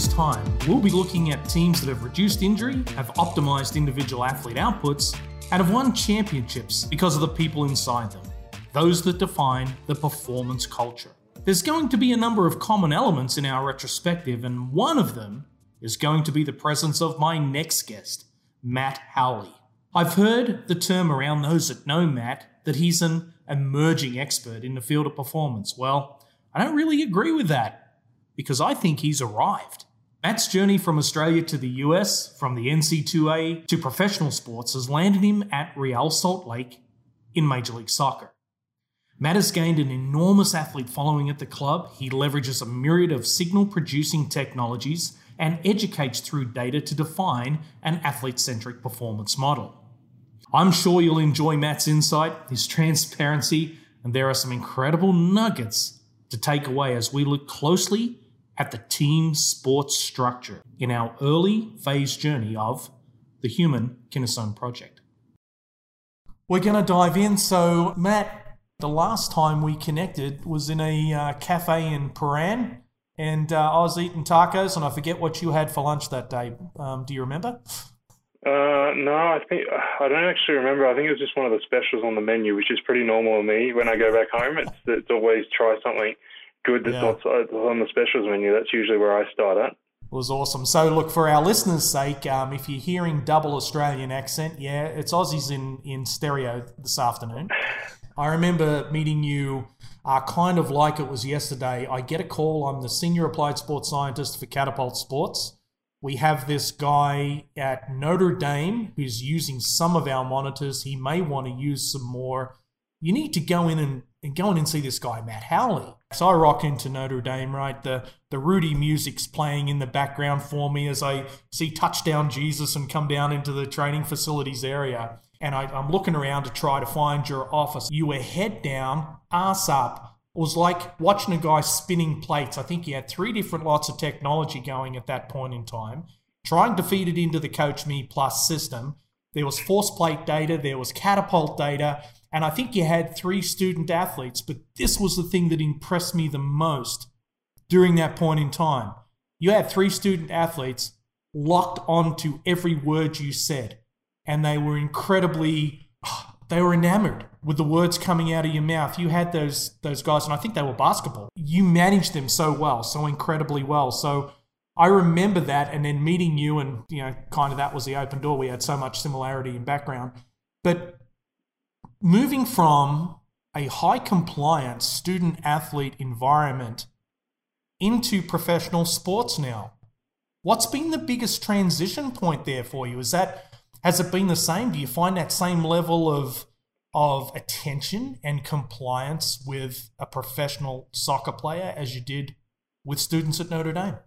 years' time, we'll be looking at teams that have reduced injury, have optimized individual athlete outputs, and have won championships because of the people inside them, those that define the performance culture. There's going to be a number of common elements in our retrospective, and one of them is going to be the presence of my next guest, Matt Howley. I've heard the term around those that know Matt that he's an emerging expert in the field of performance. Well, I don't really agree with that, because I think he's arrived. Matt's journey from Australia to the US, from the NCAA to professional sports, has landed him at Real Salt Lake in Major League Soccer. Matt has gained an enormous athlete following at the club. He leverages a myriad of signal-producing technologies and educates through data to define an athlete-centric performance model. I'm sure you'll enjoy Matt's insight, his transparency, and there are some incredible nuggets to take away as we look closely at the team sports structure in our early phase journey of the Human Kinesome Project. We're going to dive in. So, Matt, the last time we connected was in a cafe in Peran, and I was eating tacos, and I forget what you had for lunch that day. Do you remember? No, I don't actually remember. I think it was just one of the specials on the menu, which is pretty normal to me when I go back home. It's always try something good that's not on the specials menu. That's usually where I start at. It was awesome. So look, for our listeners' sake, if you're hearing double Australian accent, it's Aussies in stereo this afternoon. I remember meeting you kind of like it was yesterday. I get a call. I'm the Senior Applied Sports Scientist for Catapult Sports. We have this guy at Notre Dame who's using some of our monitors. He may want to use some more. You need to go in and see this guy, Matt Howley. So I rock into Notre Dame, right? The Rudy music's playing in the background for me as I see Touchdown Jesus and come down into the training facilities area. And I'm looking around to try to find your office. You were head down, ass up. It was like watching a guy spinning plates. I think he had 3 different lots of technology going at that point in time, trying to feed it into the Coach Me Plus system. There was force plate data, there was catapult data, and I think you had 3 student athletes. But this was the thing that impressed me the most during that point in time. You had 3 student athletes locked onto every word you said. And they were they were enamored with the words coming out of your mouth. You had those guys, and I think they were basketball. You managed them so well, so incredibly well. So I remember that, and then meeting you, and kind of that was the open door. We had so much similarity in background. But moving from a high compliance student athlete environment into professional sports now, what's been the biggest transition point there for you? Is that... has it been the same? Do you find that same level of attention and compliance with a professional soccer player as you did with students at Notre Dame?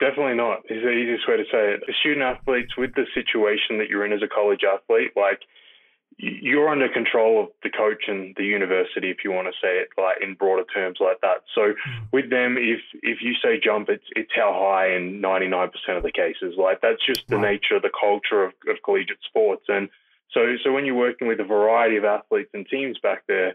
Definitely not, is the easiest way to say it. The student athletes, with the situation that you're in as a college athlete, like you're under control of the coach and the university, if you want to say it like in broader terms like that. So with them, if you say jump, it's how high in 99% of the cases. Like that's just the nature of the culture of collegiate sports. And so when you're working with a variety of athletes and teams back there,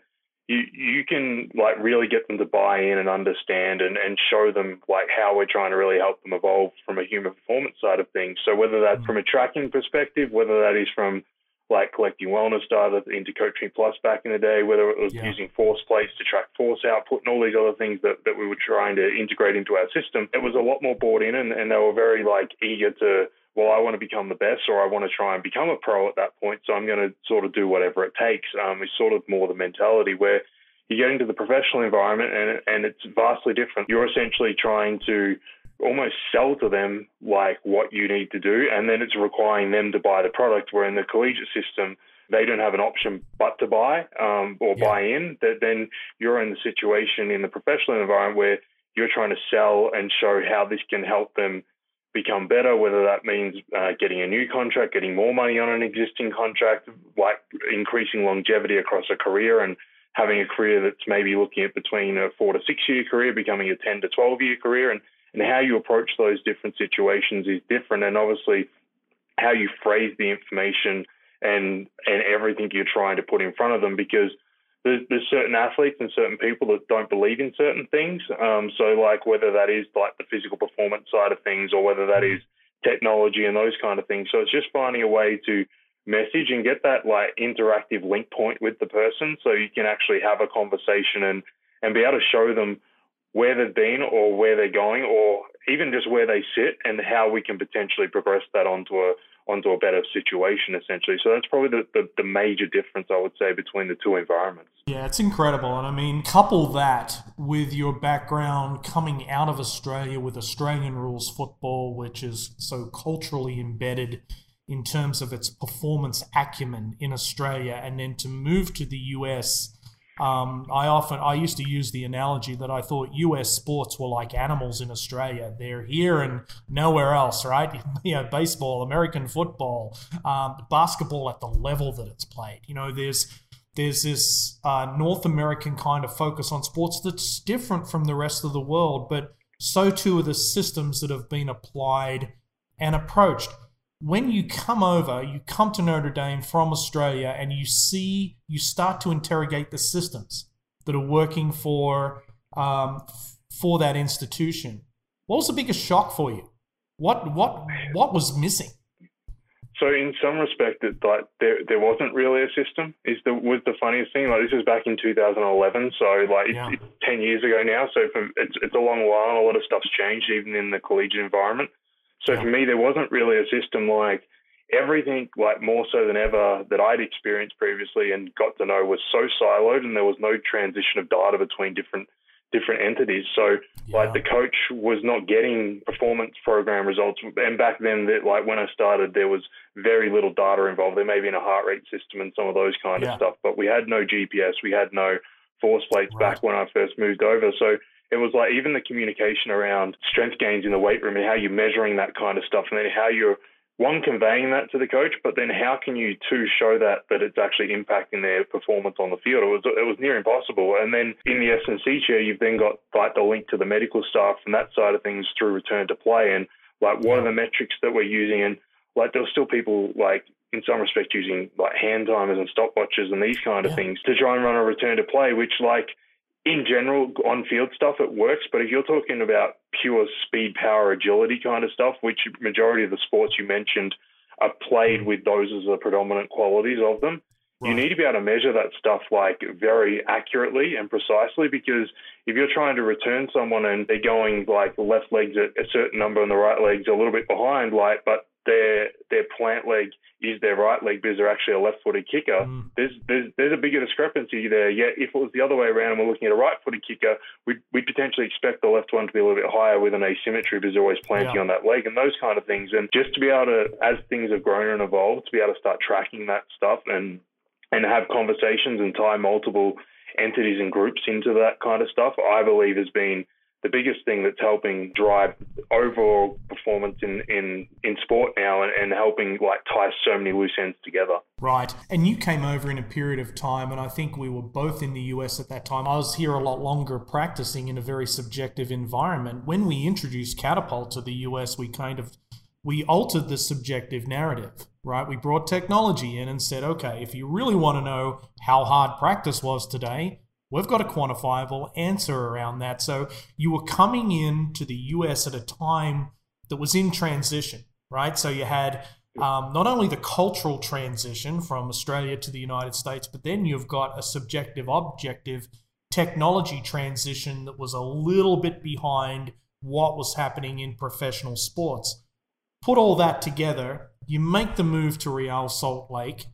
you can like really get them to buy in and understand and show them like how we're trying to really help them evolve from a human performance side of things. So whether that's from a tracking perspective, whether that is from like collecting wellness data into Coach Me Plus back in the day, whether it was using force plates to track force output and all these other things that we were trying to integrate into our system, it was a lot more bought in and they were very like eager to, well, I want to become the best or I want to try and become a pro at that point, so I'm going to sort of do whatever it takes. It's sort of more the mentality where you get into the professional environment and it's vastly different. You're essentially trying to almost sell to them like what you need to do, and then it's requiring them to buy the product, where in the collegiate system they don't have an option but to buy buy in. That then you're in the situation in the professional environment where you're trying to sell and show how this can help them become better, whether that means getting a new contract, getting more money on an existing contract, like increasing longevity across a career and having a career that's maybe looking at between a 4 to 6 year career becoming a 10 to 12 year career. And how you approach those different situations is different. And obviously how you phrase the information and everything you're trying to put in front of them, because there's certain athletes and certain people that don't believe in certain things. So like whether that is like the physical performance side of things or whether that is technology and those kind of things. So it's just finding a way to message and get that like interactive link point with the person so you can actually have a conversation and be able to show them where they've been or where they're going or even just where they sit and how we can potentially progress that onto a better situation, essentially. So that's probably the major difference, I would say, between the two environments. Yeah, it's incredible. And I mean, couple that with your background coming out of Australia with Australian rules football, which is so culturally embedded in terms of its performance acumen in Australia, and then to move to the US. I used to use the analogy that I thought US sports were like animals in Australia. They're here and nowhere else, right? You know, baseball, American football, basketball at the level that it's played. You know, there's this North American kind of focus on sports that's different from the rest of the world, but so too are the systems that have been applied and approached. When you come over, you come to Notre Dame from Australia and you start to interrogate the systems that are working for that institution. What was the biggest shock for you? What was missing? So in some respect, like there wasn't really a system was the funniest thing. Like this was back in 2011. So like it's 10 years ago now. So it's a long while and a lot of stuff's changed even in the collegiate environment. So for me, there wasn't really a system. Like everything, like more so than ever that I'd experienced previously and got to know, was so siloed, and there was no transition of data between different entities. So like the coach was not getting performance program results, and back then, like when I started, there was very little data involved. There may be in a heart rate system and some of those kind of stuff, but we had no GPS, we had no force plates back when I first moved over. So it was like even the communication around strength gains in the weight room and how you're measuring that kind of stuff, and then how you're, one, conveying that to the coach, but then how can you, two, show that it's actually impacting their performance on the field? It was near impossible. And then in the S&C chair, you've then got like the link to the medical staff and that side of things through return to play and like what are the metrics that we're using. And like there were still people like in some respect using like hand timers and stopwatches and these kind of things to try and run a return to play, which like in general, on-field stuff, it works. But if you're talking about pure speed, power, agility kind of stuff, which majority of the sports you mentioned are played with those as the predominant qualities of them, you need to be able to measure that stuff like very accurately and precisely, because if you're trying to return someone and they're going like the left leg's at a certain number and the right leg's a little bit behind, like, but their plant leg is their right leg because they're actually a left-footed kicker. There's a bigger discrepancy there. Yet if it was the other way around and we're looking at a right-footed kicker, we'd potentially expect the left one to be a little bit higher with an asymmetry because they're always planting on that leg and those kind of things. And just to be able to, as things have grown and evolved, to be able to start tracking that stuff and have conversations and tie multiple entities and groups into that kind of stuff, I believe has been the biggest thing that's helping drive overall performance in sport now and helping like tie so many loose ends together. Right. And you came over in a period of time, and I think we were both in the US at that time. I was here a lot longer practicing in a very subjective environment. When we introduced Catapult to the US, we altered the subjective narrative, right? We brought technology in and said, okay, if you really want to know how hard practice was today, we've got a quantifiable answer around that. So you were coming in to the US at a time that was in transition, right? So you had not only the cultural transition from Australia to the United States, but then you've got a subjective, objective technology transition that was a little bit behind what was happening in professional sports. Put all that together, you make the move to Real Salt Lake.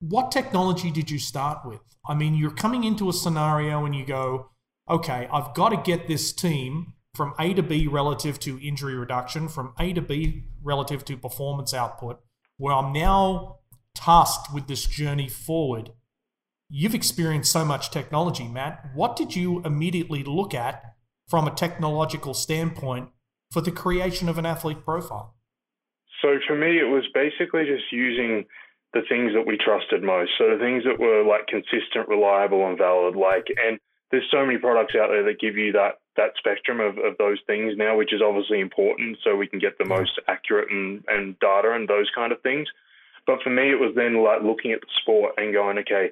What technology did you start with? I mean, you're coming into a scenario and you go, okay, I've got to get this team from A to B relative to injury reduction, from A to B relative to performance output, where I'm now tasked with this journey forward. You've experienced so much technology, Matt. What did you immediately look at from a technological standpoint for the creation of an athlete profile? So for me, it was basically just using the things that we trusted most. So the things that were like consistent, reliable and valid, like, and there's so many products out there that give you that spectrum of those things now, which is obviously important so we can get the most accurate and data and those kind of things. But for me, it was then like looking at the sport and going, okay,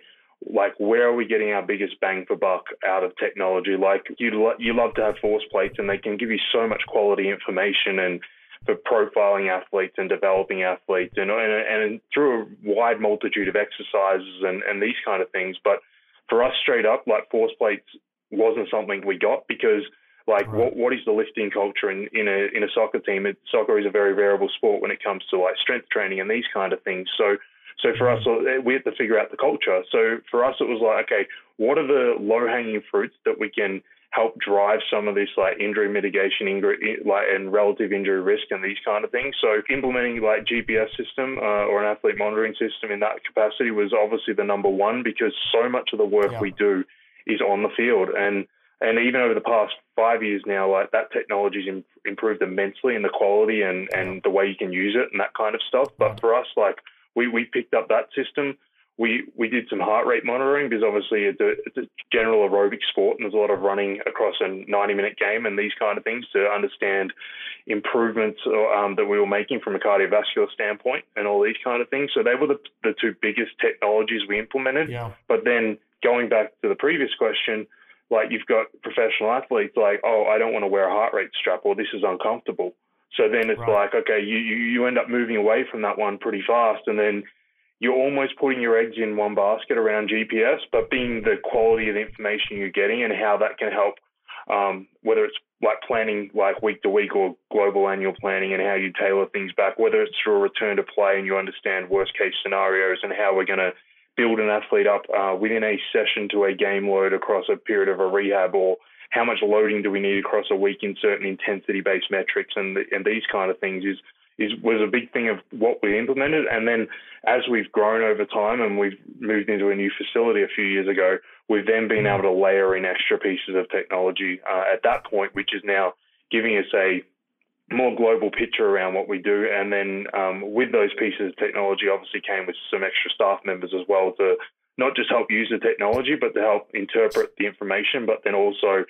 like, where are we getting our biggest bang for buck out of technology? Like, you love to have force plates, and they can give you so much quality information and for profiling athletes and developing athletes and through a wide multitude of exercises and these kind of things. But for us, straight up, like, force plates wasn't something we got because, like, what is the lifting culture in a soccer team? Soccer is a very variable sport when it comes to, like, strength training and these kind of things. So for us, we had to figure out the culture. So for us, it was like, okay, what are the low-hanging fruits that we can help drive some of this, like, injury mitigation, and relative injury risk and these kind of things? So implementing, like, GPS system or an athlete monitoring system in that capacity was obviously the number one, because so much of the work we do is on the field. And even over the past 5 years now, like, that technology's improved immensely in the quality and the way you can use it and that kind of stuff. But for us, like, we picked up that system. We did some heart rate monitoring because obviously it's a general aerobic sport and there's a lot of running across a 90-minute game and these kind of things to understand improvements that we were making from a cardiovascular standpoint and all these kind of things. So they were the two biggest technologies we implemented. Yeah. But then going back to the previous question, like, you've got professional athletes like, oh, I don't want to wear a heart rate strap, or this is uncomfortable. So then it's like, okay, you end up moving away from that one pretty fast, and then you're almost putting your eggs in one basket around GPS, but being the quality of the information you're getting and how that can help, whether it's like planning, like, week to week or global annual planning and how you tailor things back, whether it's through a return to play and you understand worst case scenarios and how we're going to build an athlete up within a session to a game load across a period of a rehab, or how much loading do we need across a week in certain intensity-based metrics and these kind of things was a big thing of what we implemented. And then as we've grown over time and we've moved into a new facility a few years ago, we've then been able to layer in extra pieces of technology at that point, which is now giving us a more global picture around what we do. And then with those pieces of technology obviously came with some extra staff members as well to not just help use the technology, but to help interpret the information, but then also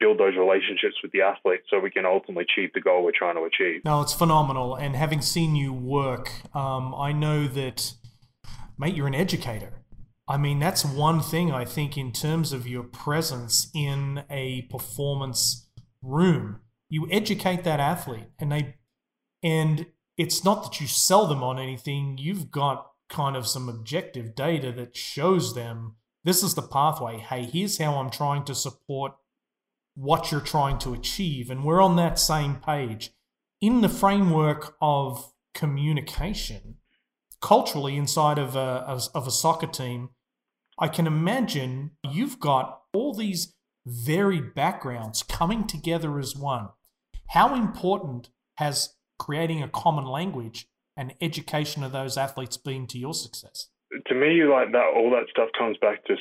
build those relationships with the athletes so we can ultimately achieve the goal we're trying to achieve. No, it's phenomenal. And having seen you work, I know that, mate, you're an educator. I mean, that's one thing I think in terms of your presence in a performance room. You educate that athlete, and it's not that you sell them on anything. You've got kind of some objective data that shows them this is the pathway. Hey, here's how I'm trying to support what you're trying to achieve. And we're on that same page. In the framework of communication, culturally inside of a soccer team, I can imagine you've got all these varied backgrounds coming together as one. How important has creating a common language and education of those athletes been to your success? To me, like, that, all that stuff comes back to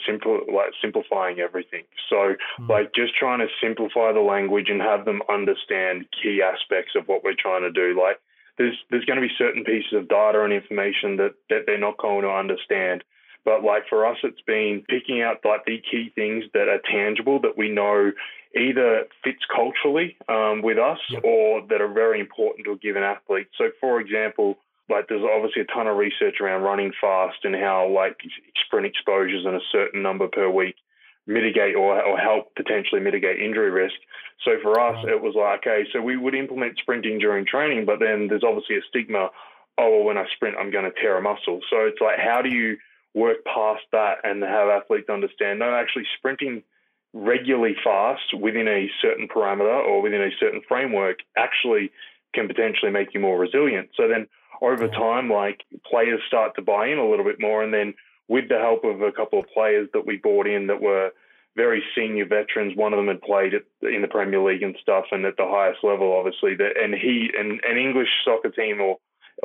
simplifying everything. So, like, just trying to simplify the language and have them understand key aspects of what we're trying to do. Like, there's going to be certain pieces of data and information that they're not going to understand. But, like, for us, it's been picking out, like, the key things that are tangible that we know either fits culturally with us or that are very important to a given athlete. So, for example, like, there's obviously a ton of research around running fast and how, like, sprint exposures and a certain number per week mitigate or help potentially mitigate injury risk. So for us, it was like, okay, so we would implement sprinting during training, but then there's obviously a stigma, oh, well, when I sprint, I'm going to tear a muscle. So it's like, how do you work past that and have athletes understand, no, actually sprinting regularly fast within a certain parameter or within a certain framework actually can potentially make you more resilient. So then over time, like, players start to buy in a little bit more. And then with the help of a couple of players that we brought in that were very senior veterans, one of them had played in the Premier League and stuff and at the highest level, obviously, and he and an English soccer team, or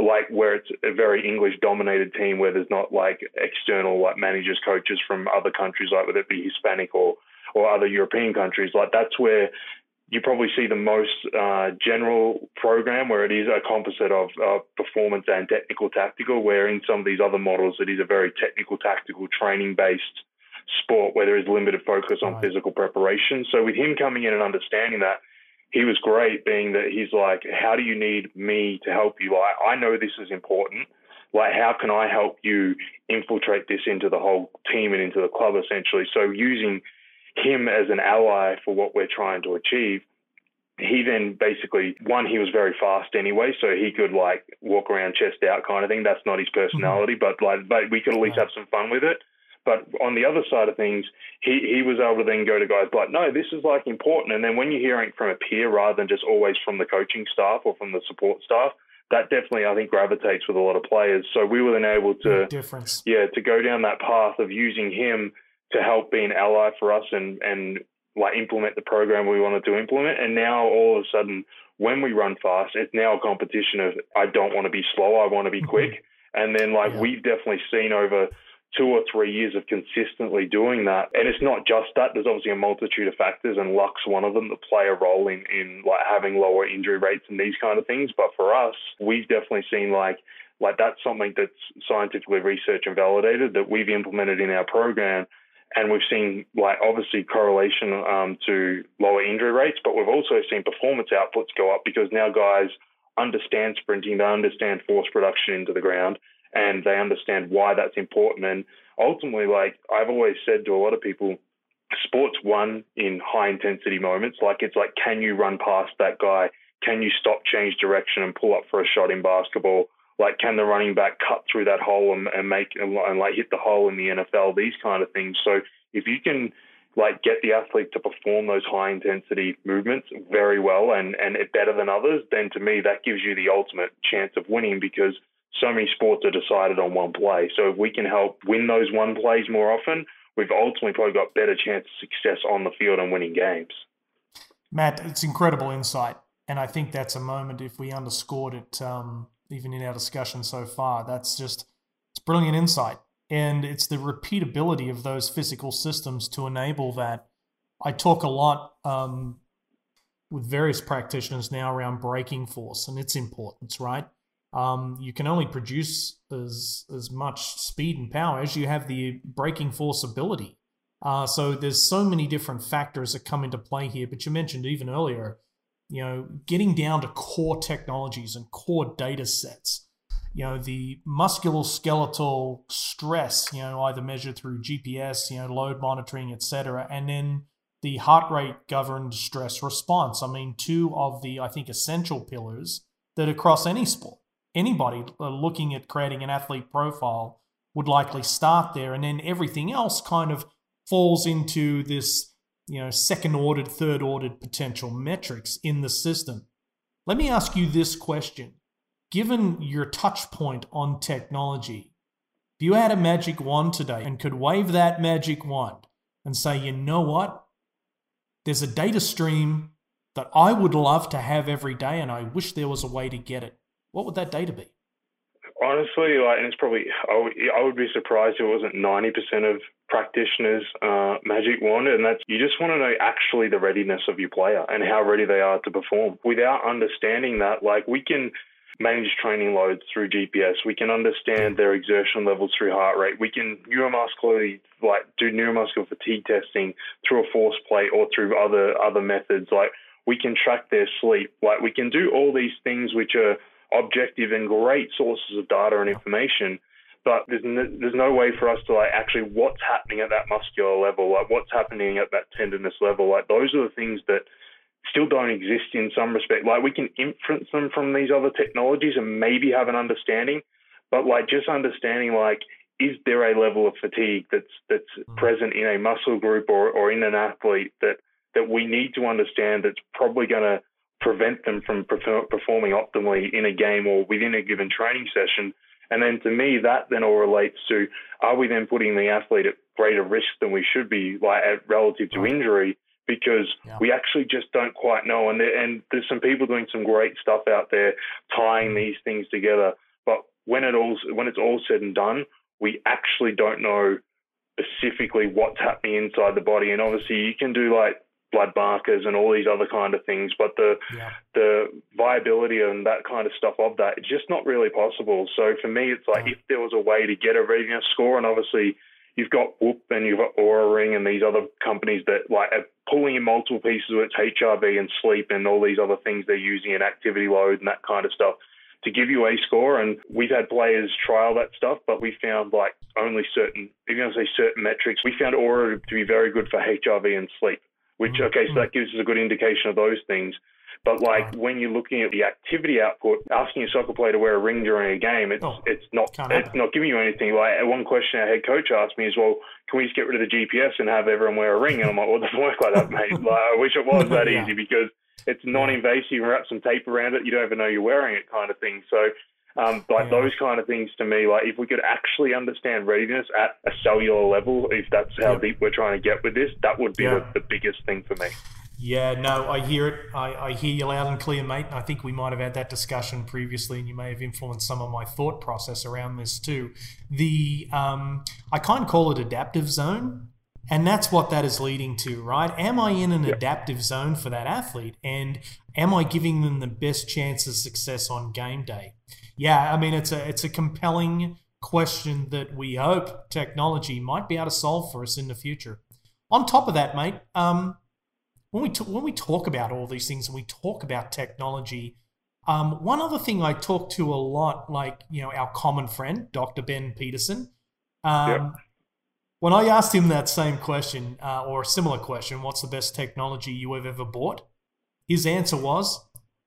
like where it's a very English-dominated team where there's not like external like managers, coaches from other countries, like whether it be Hispanic or other European countries, like that's where you probably see the most general program where it is a composite of performance and technical tactical, where in some of these other models, it is a very technical tactical training-based sport where there is limited focus on physical preparation. So with him coming in and understanding that, he was great, being that he's like, how do you need me to help you? I know this is important. Like, how can I help you infiltrate this into the whole team and into the club, essentially? So using him as an ally for what we're trying to achieve, he then basically, one, he was very fast anyway, so he could, like, walk around chest out kind of thing. That's not his personality, but we could at least have some fun with it. But on the other side of things, he was able to then go to guys like, no, this is, like, important. And then when you're hearing from a peer rather than just always from the coaching staff or from the support staff, that definitely, I think, gravitates with a lot of players. So we were then able to, to go down that path of using him to help be an ally for us and like implement the program we wanted to implement. And now all of a sudden, when we run fast, it's now a competition of, I don't want to be slow, I want to be quick. And then we've definitely seen over 2 or 3 years of consistently doing that. And it's not just that. There's obviously a multitude of factors, and luck's one of them that play a role in like having lower injury rates and these kind of things. But for us, we've definitely seen like that's something that's scientifically researched and validated that we've implemented in our program. And we've seen like obviously correlation to lower injury rates, but we've also seen performance outputs go up because now guys understand sprinting, they understand force production into the ground, and they understand why that's important. And ultimately, like I've always said to a lot of people, sports won in high intensity moments. Like it's like, can you run past that guy? Can you stop, change direction and pull up for a shot in basketball? Like, can the running back cut through that hole and like hit the hole in the NFL, these kind of things. So if you can like get the athlete to perform those high intensity movements very well and better than others, then to me, that gives you the ultimate chance of winning because so many sports are decided on one play. So if we can help win those one plays more often, we've ultimately probably got better chance of success on the field and winning games. Matt, it's incredible insight. And I think that's a moment, if we underscored it, even in our discussion so far, it's brilliant insight. And it's the repeatability of those physical systems to enable that. I talk a lot with various practitioners now around breaking force and its importance, right? You can only produce as much speed and power as you have the breaking force ability. So there's so many different factors that come into play here, but you mentioned even earlier, you know, getting down to core technologies and core data sets, you know, the musculoskeletal stress, you know, either measured through GPS, you know, load monitoring, etc., and then the heart rate governed stress response. I mean, two of the, I think, essential pillars that across any sport, anybody looking at creating an athlete profile would likely start there. And then everything else kind of falls into this, you know, second-ordered, third-ordered potential metrics in the system. Let me ask you this question. Given your touch point on technology, if you had a magic wand today and could wave that magic wand and say, you know what, there's a data stream that I would love to have every day and I wish there was a way to get it, what would that data be? Honestly, like, and it's probably, I would be surprised if it wasn't 90% of practitioners' magic wand, and that's you just want to know actually the readiness of your player and how ready they are to perform. Without understanding that, like, we can manage training loads through GPS, we can understand their exertion levels through heart rate, we can neuromuscularly like do neuromuscular fatigue testing through a force plate or through other methods. Like, we can track their sleep. Like, we can do all these things which are objective and great sources of data and information, but there's no way for us to like actually what's happening at that muscular level, like what's happening at that tenderness level. Like, those are the things that still don't exist in some respect. Like, we can inference them from these other technologies and maybe have an understanding, but like just understanding like, is there a level of fatigue that's present in a muscle group or in an athlete that we need to understand that's probably going to prevent them from performing optimally in a game or within a given training session. And then to me, that then all relates to, are we then putting the athlete at greater risk than we should be, like relative to injury, because we actually just don't quite know. And there's some people doing some great stuff out there, tying these things together. But when it's all said and done, we actually don't know specifically what's happening inside the body. And obviously you can do like blood markers and all these other kind of things, but the viability and that kind of stuff of that, it's just not really possible. So for me, it's like if there was a way to get a readiness score, and obviously you've got Whoop and you've got Aura Ring and these other companies that like are pulling in multiple pieces, where it's HRV and sleep and all these other things they're using and activity load and that kind of stuff to give you a score. And we've had players trial that stuff, but we found like only certain, if you want to say certain metrics, we found Aura to be very good for HRV and sleep, which, okay, so that gives us a good indication of those things. But like when you're looking at the activity output, asking a soccer player to wear a ring during a game, it's not giving you anything. Like one question our head coach asked me is, well, can we just get rid of the GPS and have everyone wear a ring? And I'm like, well, it doesn't work like that, mate. Like, I wish it was that easy because it's non-invasive. Wrap some tape around it. You don't even know you're wearing it, kind of thing. So those kind of things to me, like if we could actually understand readiness at a cellular level, if that's how deep we're trying to get with this, that would be the biggest thing for me. Yeah, no, I hear it. I hear you loud and clear, mate. I think we might have had that discussion previously, and you may have influenced some of my thought process around this too. The I kind of call it adaptive zone, and that's what that is leading to, right? Am I in an adaptive zone for that athlete, and am I giving them the best chance of success on game day? Yeah, I mean, it's a compelling question that we hope technology might be able to solve for us in the future. On top of that, mate, when we talk about all these things and we talk about technology, one other thing I talk to a lot, like, you know, our common friend, Dr. Ben Peterson. When I asked him that same question or a similar question, what's the best technology you have ever bought? His answer was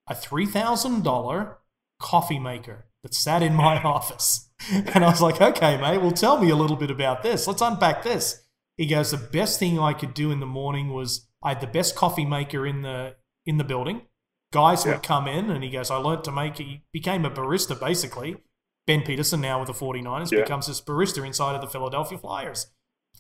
a $3,000 coffee maker that sat in my office. And I was like, okay, mate, well, tell me a little bit about this. Let's unpack this. He goes, the best thing I could do in the morning was I had the best coffee maker in the building. Guys would come in, and he goes, I learned to make, he became a barista basically. Ben Peterson, now with the 49ers, becomes this barista inside of the Philadelphia Flyers.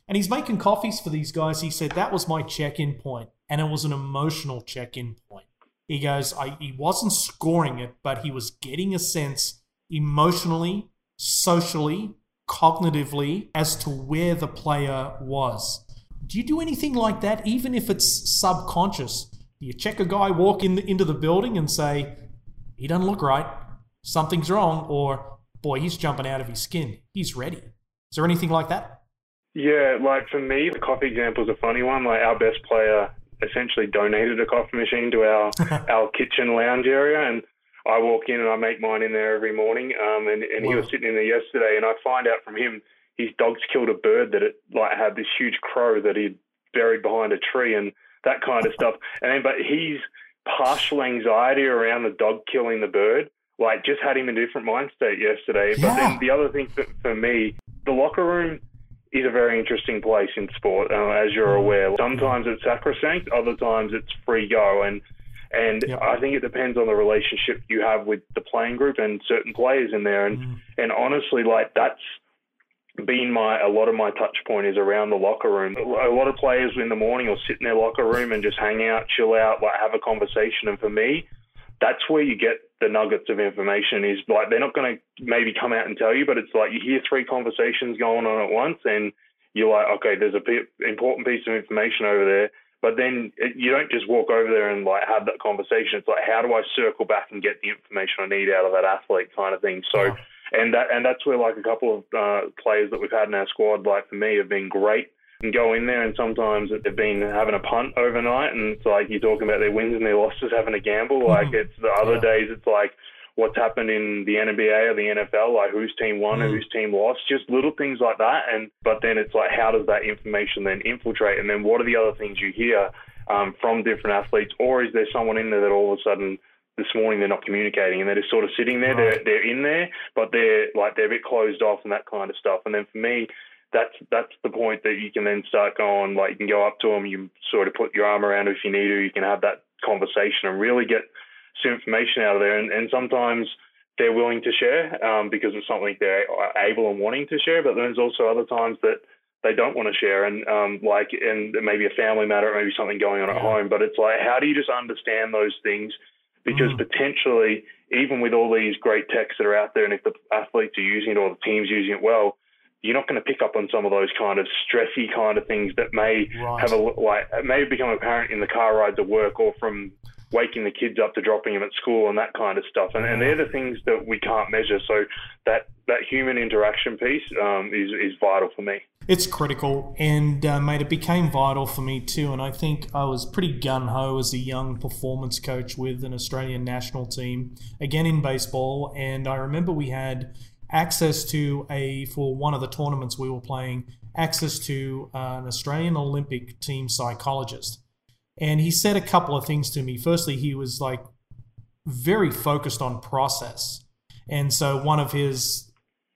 And he's making coffees for these guys. He said, that was my check-in point, and it was an emotional check-in point. He goes, he wasn't scoring it, but he was getting a sense emotionally, socially, cognitively as to where the player was. Do you do anything like that, even if it's subconscious? Do you check a guy walk into the building and say, he doesn't look right, something's wrong, or, boy, he's jumping out of his skin, he's ready? Is there anything like that? Yeah, like for me, the coffee example is a funny one. Like our best player essentially donated a coffee machine to our, our kitchen lounge area, and I walk in and I make mine in there every morning, and he was sitting in there yesterday, and I find out from him, his dogs killed a bird that it like had this huge crow that he'd buried behind a tree and that kind of stuff. And then, but his partial anxiety around the dog killing the bird, like, just had him in a different mind state yesterday. Yeah. But then the other thing for me, the locker room is a very interesting place in sport, as you're aware. Sometimes it's sacrosanct, other times it's free go. And I think it depends on the relationship you have with the playing group and certain players in there. And honestly, like, that's been a lot of my touch point is around the locker room. A lot of players in the morning will sit in their locker room and just hang out, chill out, like have a conversation. And for me, that's where you get the nuggets of information. Is like they're not going to maybe come out and tell you, but it's like you hear three conversations going on at once, and you're like, okay, there's important piece of information over there. But then you don't just walk over there and like have that conversation. It's like, how do I circle back and get the information I need out of that athlete, kind of thing. So. Yeah. And that's where like a couple of players that we've had in our squad, like for me, have been great and go in there, and sometimes they've been having a punt overnight, and it's like you're talking about their wins and their losses, having a gamble. Like it's the other days, it's like what's happened in the NBA or the NFL, like whose team won and whose team lost, just little things like that. But then it's like, how does that information then infiltrate? And then what are the other things you hear from different athletes? Or is there someone in there that all of a sudden this morning they're not communicating and they're just sort of sitting there, they're in there, but they're a bit closed off and that kind of stuff. And then for me, that's the point that you can then start going, like you can go up to them, you sort of put your arm around them if you need to, you can have that conversation and really get some information out of there. And sometimes they're willing to share because it's something they're able and wanting to share, but there's also other times that they don't want to share and maybe a family matter, or maybe something going on at home. But it's like, how do you just understand those things? Because potentially, even with all these great techs that are out there, and if the athletes are using it or the team's using it well, you're not going to pick up on some of those kind of stressy kind of things that may may become apparent in the car rides at work or from waking the kids up to dropping them at school and that kind of stuff. And they're the things that we can't measure. So that human interaction piece is vital for me. It's critical, and mate, it became vital for me too. And I think I was pretty gung-ho as a young performance coach with an Australian national team, again in baseball. And I remember we had access to for one of the tournaments we were playing, access to an Australian Olympic team psychologist. And he said a couple of things to me. Firstly, he was like very focused on process. And so one of his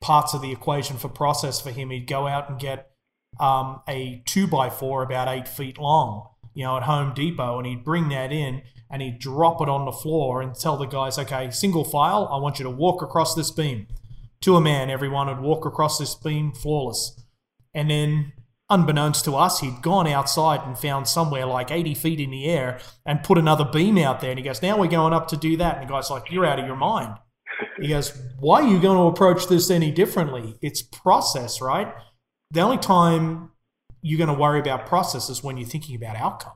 parts of the equation for process for him, he'd go out and get a 2x4 about 8 feet long, you know, at Home Depot, and he'd bring that in and he'd drop it on the floor and tell the guys, okay, single file, I want you to walk across this beam. To a man, everyone would walk across this beam flawless. And then, unbeknownst to us, he'd gone outside and found somewhere like 80 feet in the air and put another beam out there. And he goes, now we're going up to do that. And the guy's like, you're out of your mind. He goes, why are you going to approach this any differently? It's process, right? The only time you're going to worry about process is when you're thinking about outcome.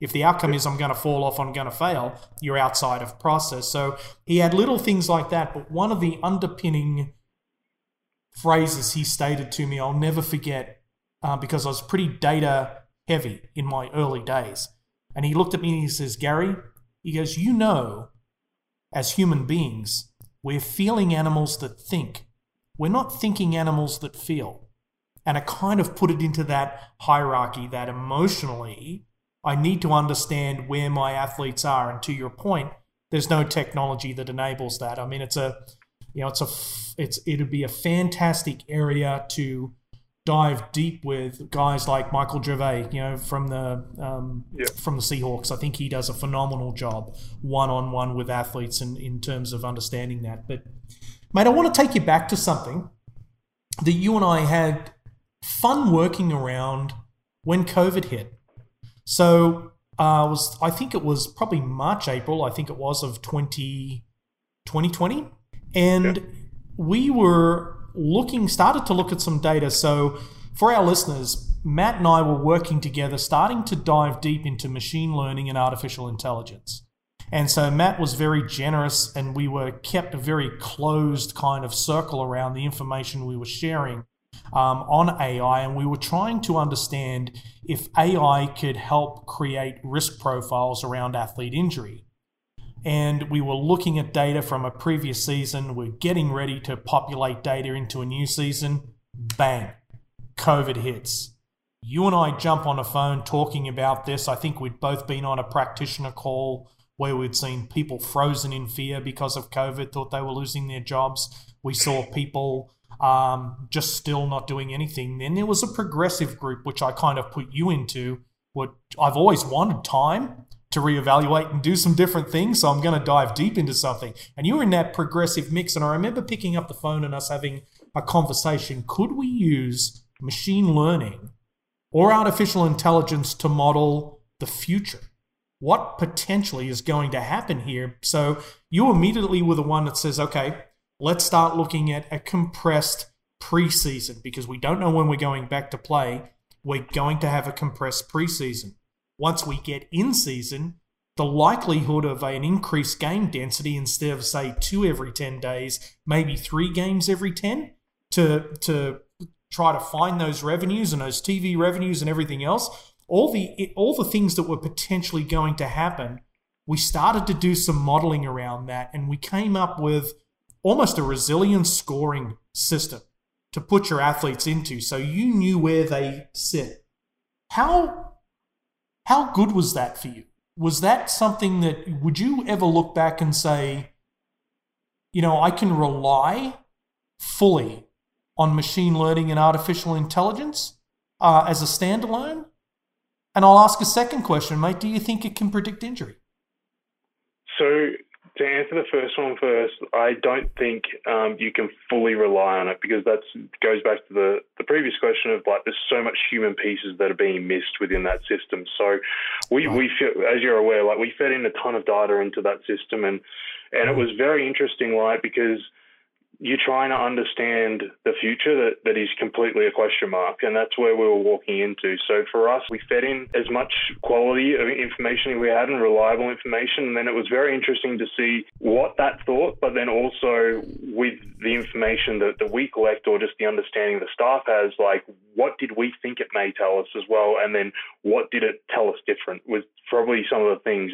If the outcome is I'm going to fall off, I'm going to fail, you're outside of process. So he had little things like that. But one of the underpinning phrases he stated to me, I'll never forget, because I was pretty data heavy in my early days. And he looked at me and he says, Gary, he goes, you know, as human beings, we're feeling animals that think. We're not thinking animals that feel. And I kind of put it into that hierarchy that emotionally, I need to understand where my athletes are. And to your point, there's no technology that enables that. I mean, it'd be a fantastic area to dive deep with guys like Michael Gervais, you know, from the Seahawks. I think he does a phenomenal job one-on-one with athletes in terms of understanding that. But, mate, I want to take you back to something that you and I had fun working around when COVID hit. So I think it was probably March, April, I think it was, of 2020. And we were started to look at some data. So for our listeners, Matt and I were working together, starting to dive deep into machine learning and artificial intelligence. And so Matt was very generous, and we were kept a very closed kind of circle around the information we were sharing on AI. And we were trying to understand if AI could help create risk profiles around athlete injury. And we were looking at data from a previous season. We're getting ready to populate data into a new season. Bang. COVID hits. You and I jump on a phone talking about this. I think we'd both been on a practitioner call where we'd seen people frozen in fear because of COVID, thought they were losing their jobs. We saw people just still not doing anything. Then there was a progressive group, which I kind of put you into. What I've always wanted time to reevaluate and do some different things, so I'm going to dive deep into something. And you were in that progressive mix, and I remember picking up the phone and us having a conversation. Could we use machine learning or artificial intelligence to model the future? What potentially is going to happen here? So you immediately were the one that says, okay, let's start looking at a compressed preseason because we don't know when we're going back to play. We're going to have a compressed preseason. Once we get in season, the likelihood of an increased game density instead of, say, 2 every 10 days, maybe 3 games every 10 to try to find those revenues and those TV revenues and everything else, all the things that were potentially going to happen, we started to do some modeling around that, and we came up with almost a resilient scoring system to put your athletes into so you knew where they sit. How good was that for you? Was that something that, would you ever look back and say, you know, I can rely fully on machine learning and artificial intelligence as a standalone? And I'll ask a second question, mate. Do you think it can predict injury? So to answer the first one first, I don't think you can fully rely on it because that goes back to the previous question of, like, there's so much human pieces that are being missed within that system. So we as you're aware, like, we fed in a ton of data into that system, and it was very interesting, like, because you trying to understand the future that is completely a question mark. And that's where we were walking into. So for us, we fed in as much quality of information we had and reliable information. And then it was very interesting to see what that thought, but then also with the information that we collect or just the understanding the staff has, like, what did we think it may tell us as well? And then what did it tell us different was probably some of the things.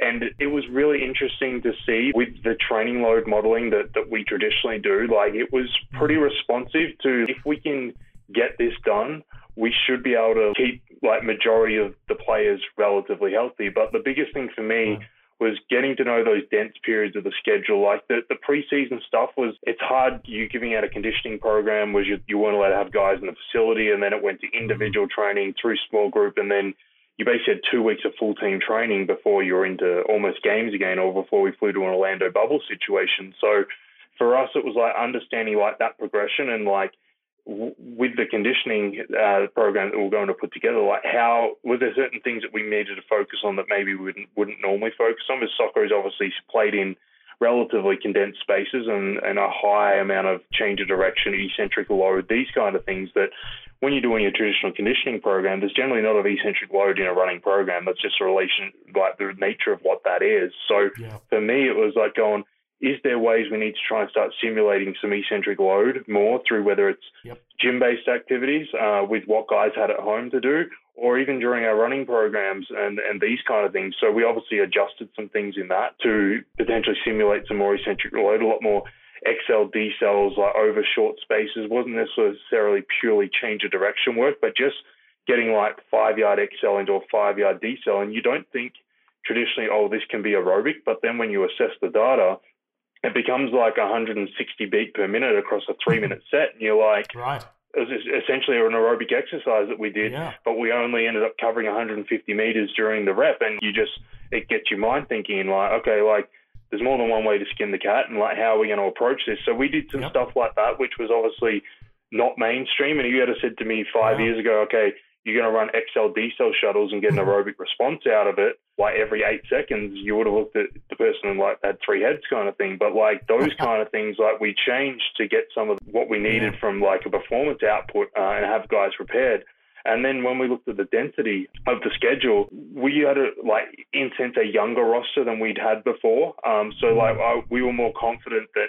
And it was really interesting to see with the training load modeling that we traditionally do, like it was pretty responsive to, if we can get this done, we should be able to keep like majority of the players relatively healthy. But the biggest thing for me was getting to know those dense periods of the schedule. Like the preseason stuff was, it's hard. You giving out a conditioning program was you weren't allowed to have guys in the facility, and then it went to individual training through small group, and then you basically had 2 weeks of full team training before you were into almost games again, or before we flew to an Orlando bubble situation. So for us, it was like understanding like that progression and like with the conditioning program that we're going to put together, like how were there certain things that we needed to focus on that maybe we wouldn't normally focus on, because soccer is obviously played in relatively condensed spaces and a high amount of change of direction, eccentric load, these kind of things that when you're doing your traditional conditioning program, there's generally not an eccentric load in a running program. That's just a relation, like the nature of what that is. So for me, it was like going, is there ways we need to try and start simulating some eccentric load more through whether it's gym-based activities with what guys had at home to do, or even during our running programs and these kind of things. So we obviously adjusted some things in that to potentially simulate some more eccentric load, a lot more XL, DCLs, like over short spaces. Wasn't necessarily purely change of direction work, but just getting like 5-yard XL into a 5-yard DCL. And you don't think traditionally, oh, this can be aerobic. But then when you assess the data, it becomes like 160 beat per minute across a 3-minute set. And you're like, right. It was essentially an aerobic exercise that we did, but we only ended up covering 150 meters during the rep. And it gets your mind thinking like, okay, like there's more than one way to skin the cat, and like, how are we going to approach this? So we did some stuff like that, which was obviously not mainstream. And if you had said to me 5 years ago, okay, you're going to run XL DCL shuttles and get an aerobic response out of it, like every 8 seconds, you would have looked at the person and like had three heads kind of thing. But like those kind of things, like we changed to get some of what we needed from like a performance output and have guys prepared. And then when we looked at the density of the schedule, we had in sense a younger roster than we'd had before. We were more confident that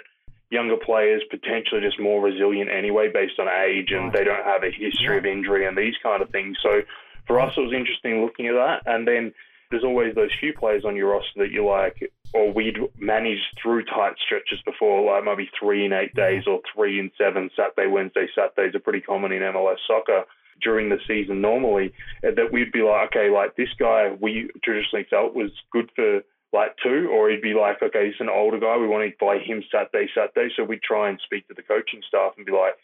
younger players potentially just more resilient anyway based on age, and they don't have a history of injury and these kind of things. So for us, it was interesting looking at that. And then there's always those few players on your roster that you like, or we'd managed through tight stretches before, like maybe 3 in 8 days or 3 in 7, Saturday, Wednesday, Saturdays are pretty common in MLS soccer during the season normally, that we'd be like, okay, like this guy we traditionally felt was good for like 2, or he'd be like, okay, he's an older guy, we want to play him Saturday. So we'd try and speak to the coaching staff and be like,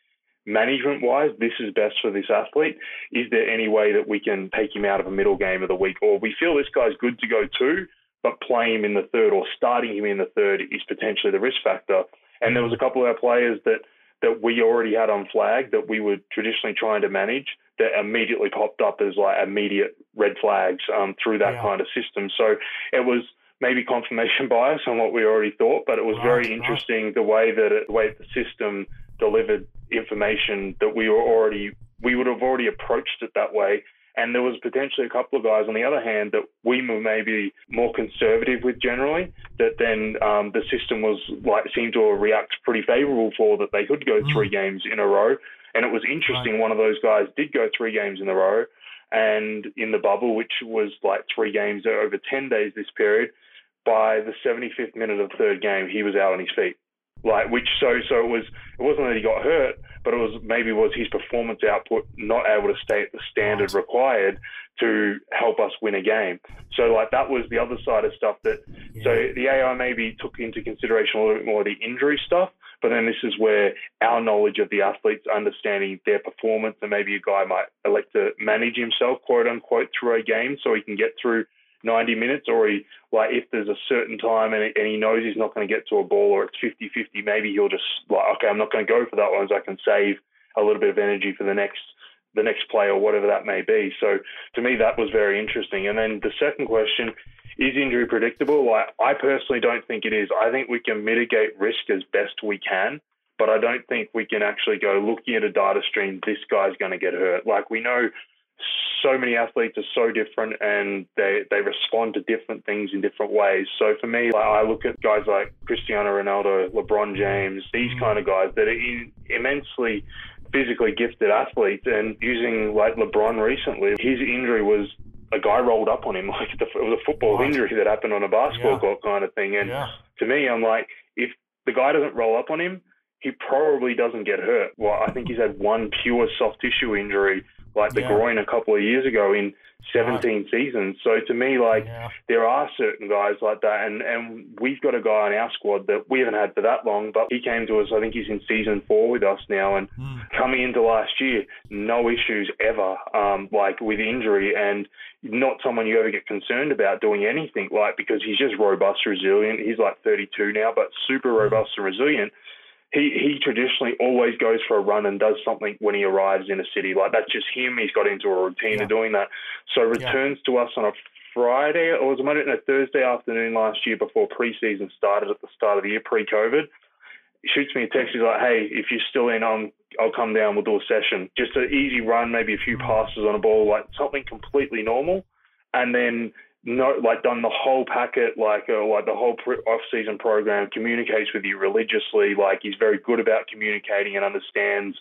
management-wise, this is best for this athlete. Is there any way that we can take him out of a middle game of the week? Or we feel this guy's good to go 2, but playing him in the 3rd or starting him in the 3rd is potentially the risk factor. And there was a couple of our players that we already had on flag that we were traditionally trying to manage that immediately popped up as like immediate red flags through that kind of system. So it was maybe confirmation bias on what we already thought, but it was very interesting the way the system delivered information that we would have already approached it that way. And there was potentially a couple of guys on the other hand that we were maybe more conservative with generally, that then the system was like seemed to react pretty favorable for, that they could go 3 games in a row. And it was interesting, one of those guys did go 3 games in a row, and in the bubble, which was like 3 games over 10 days this period, by the 75th minute of the 3rd game he was out on his feet. Like, which so it wasn't that he got hurt, but it was maybe was his performance output not able to stay at the standard required to help us win a game. So like that was the other side of stuff that so the AI maybe took into consideration a little bit more the injury stuff, but then this is where our knowledge of the athletes, understanding their performance, and maybe a guy might elect to manage himself, quote unquote, through a game so he can get through 90 minutes, or he, like if there's a certain time and he knows he's not going to get to a ball, or it's 50-50, maybe he'll just like, okay, I'm not going to go for that one, so I can save a little bit of energy for the next play or whatever that may be. So to me, that was very interesting. And then the second question, is injury predictable? Like, I personally don't think it is. I think we can mitigate risk as best we can, but I don't think we can actually go looking at a data stream, this guy's going to get hurt. Like, we know so many athletes are so different and they respond to different things in different ways. So for me, like, I look at guys like Cristiano Ronaldo, LeBron James, these kind of guys that are immensely physically gifted athletes. And using like LeBron recently, his injury was a guy rolled up on him. Like, it was a football injury that happened on a basketball court kind of thing. And to me, I'm like, if the guy doesn't roll up on him, he probably doesn't get hurt. Well, I think he's had one pure soft tissue injury, like the groin, a couple of years ago in 17 seasons. So to me, like, there are certain guys like that. And we've got a guy on our squad that we haven't had for that long, but he came to us, I think he's in season 4 with us now. And coming into last year, no issues ever, like, with injury, and not someone you ever get concerned about doing anything, like, because he's just robust, resilient. He's like 32 now, but super robust and resilient. He traditionally always goes for a run and does something when he arrives in a city. Like, that's just him. He's got into a routine of doing that. So returns to us on a Friday, or was it a Thursday afternoon last year before preseason started at the start of the year, pre-COVID. He shoots me a text. He's like, hey, if you're still in, I'll come down. We'll do a session. Just an easy run, maybe a few passes on a ball, like something completely normal. And then done the whole packet, like the whole off-season program, communicates with you religiously. Like, he's very good about communicating and understands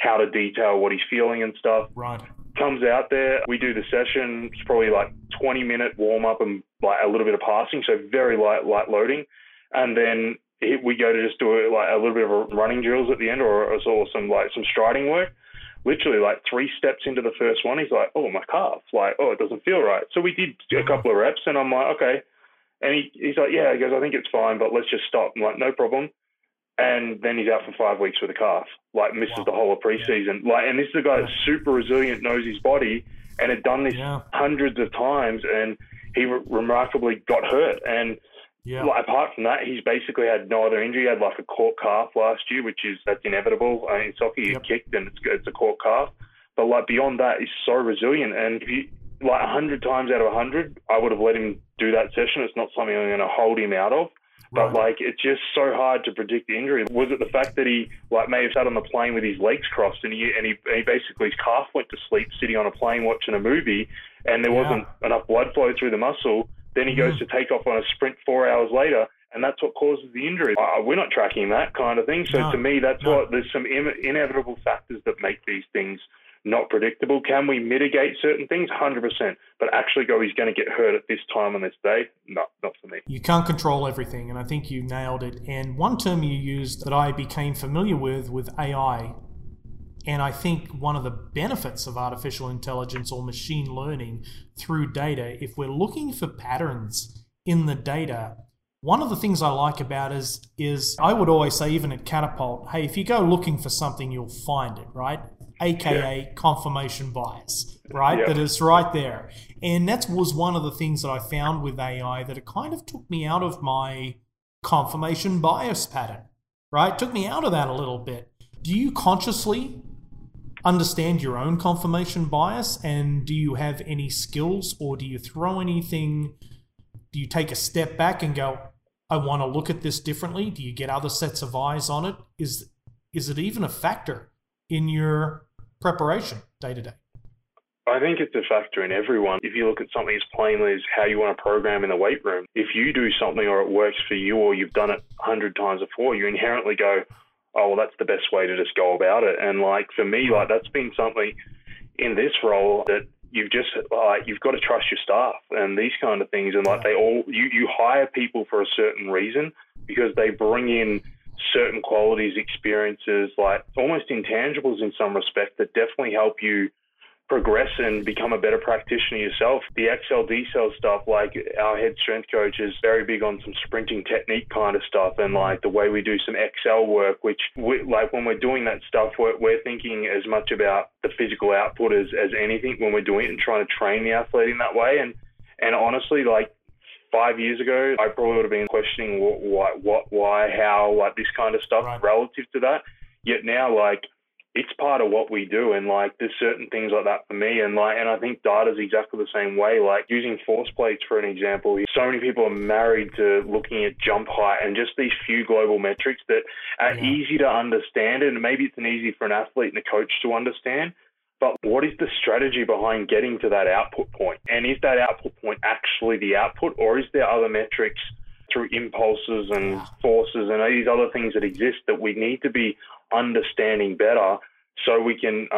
how to detail what he's feeling and stuff. Right. Comes out there, we do the session. It's probably like 20-minute warm-up and like a little bit of passing, so very light loading. And then we go to just do a little bit of running drills at the end, or some striding work. Literally, like, 3 steps into the first one, he's like, oh, my calf. Like, oh, it doesn't feel right. So we did a couple of reps, and I'm like, okay. And he's like, yeah, he goes, I think it's fine, but let's just stop. I'm like, no problem. And then he's out for 5 weeks with a calf, like, misses the whole of preseason. Like, and this is a guy that's super resilient, knows his body, and had done this hundreds of times, and he remarkably got hurt. And like, apart from that, he's basically had no other injury. He had like a caught calf last year, that's inevitable. I mean, in soccer, you kicked and it's a caught calf. But like, beyond that, he's so resilient. And if you, like, 100 times out of 100, I would have let him do that session. It's not something I'm going to hold him out of. Right. But like, it's just so hard to predict the injury. Was it the fact that he like may have sat on the plane with his legs crossed and he basically his calf went to sleep sitting on a plane watching a movie, and there wasn't enough blood flow through the muscle? Then he goes to take off on a sprint 4 hours later, and that's what causes the injury. We're not tracking that kind of thing. So to me, that's what there's some inevitable factors that make these things not predictable. Can we mitigate certain things? 100%. But actually go, he's going to get hurt at this time on this day? No, not for me. You can't control everything, and I think you nailed it. And one term you used that I became familiar with AI, and I think one of the benefits of artificial intelligence or machine learning through data, if we're looking for patterns in the data, one of the things I like about is I would always say, even at Catapult, hey, if you go looking for something, you'll find it, right? AKA confirmation bias, right? That it's right there. And that was one of the things that I found with AI, that it kind of took me out of my confirmation bias pattern, right? Took me out of that a little bit. Do you consciously understand your own confirmation bias, and do you have any skills, or do you throw anything? Do you take a step back and go, I want to look at this differently? Do you get other sets of eyes on it? Is it even a factor in your preparation day to day? I think it's a factor in everyone. If you look at something as plainly as how you want to program in the weight room, if you do something or it works for you or you've done it 100 times before, you inherently go, oh, well, that's the best way to just go about it. And like, for me, like, that's been something in this role that you've got to trust your staff and these kind of things. And like, you hire people for a certain reason because they bring in certain qualities, experiences, like almost intangibles in some respect that definitely help you progress and become a better practitioner yourself. The XL, DCL stuff, like our head strength coach is very big on some sprinting technique kind of stuff, and like the way we do some XL work, which like when we're doing that stuff, we're thinking as much about the physical output as anything when we're doing it and trying to train the athlete in that way. And honestly, like 5 years ago, I probably would have been questioning what, why, how, like this kind of stuff relative to that. Yet now, like, it's part of what we do. And like, there's certain things like that for me. And like, and I think data's exactly the same way. Like using force plates for an example, so many people are married to looking at jump height and just these few global metrics that are easy to understand. And maybe it's an easy for an athlete and a coach to understand, but what is the strategy behind getting to that output point? And is that output point actually the output, or is there other metrics through impulses and forces and these other things that exist that we need to be understanding better so we can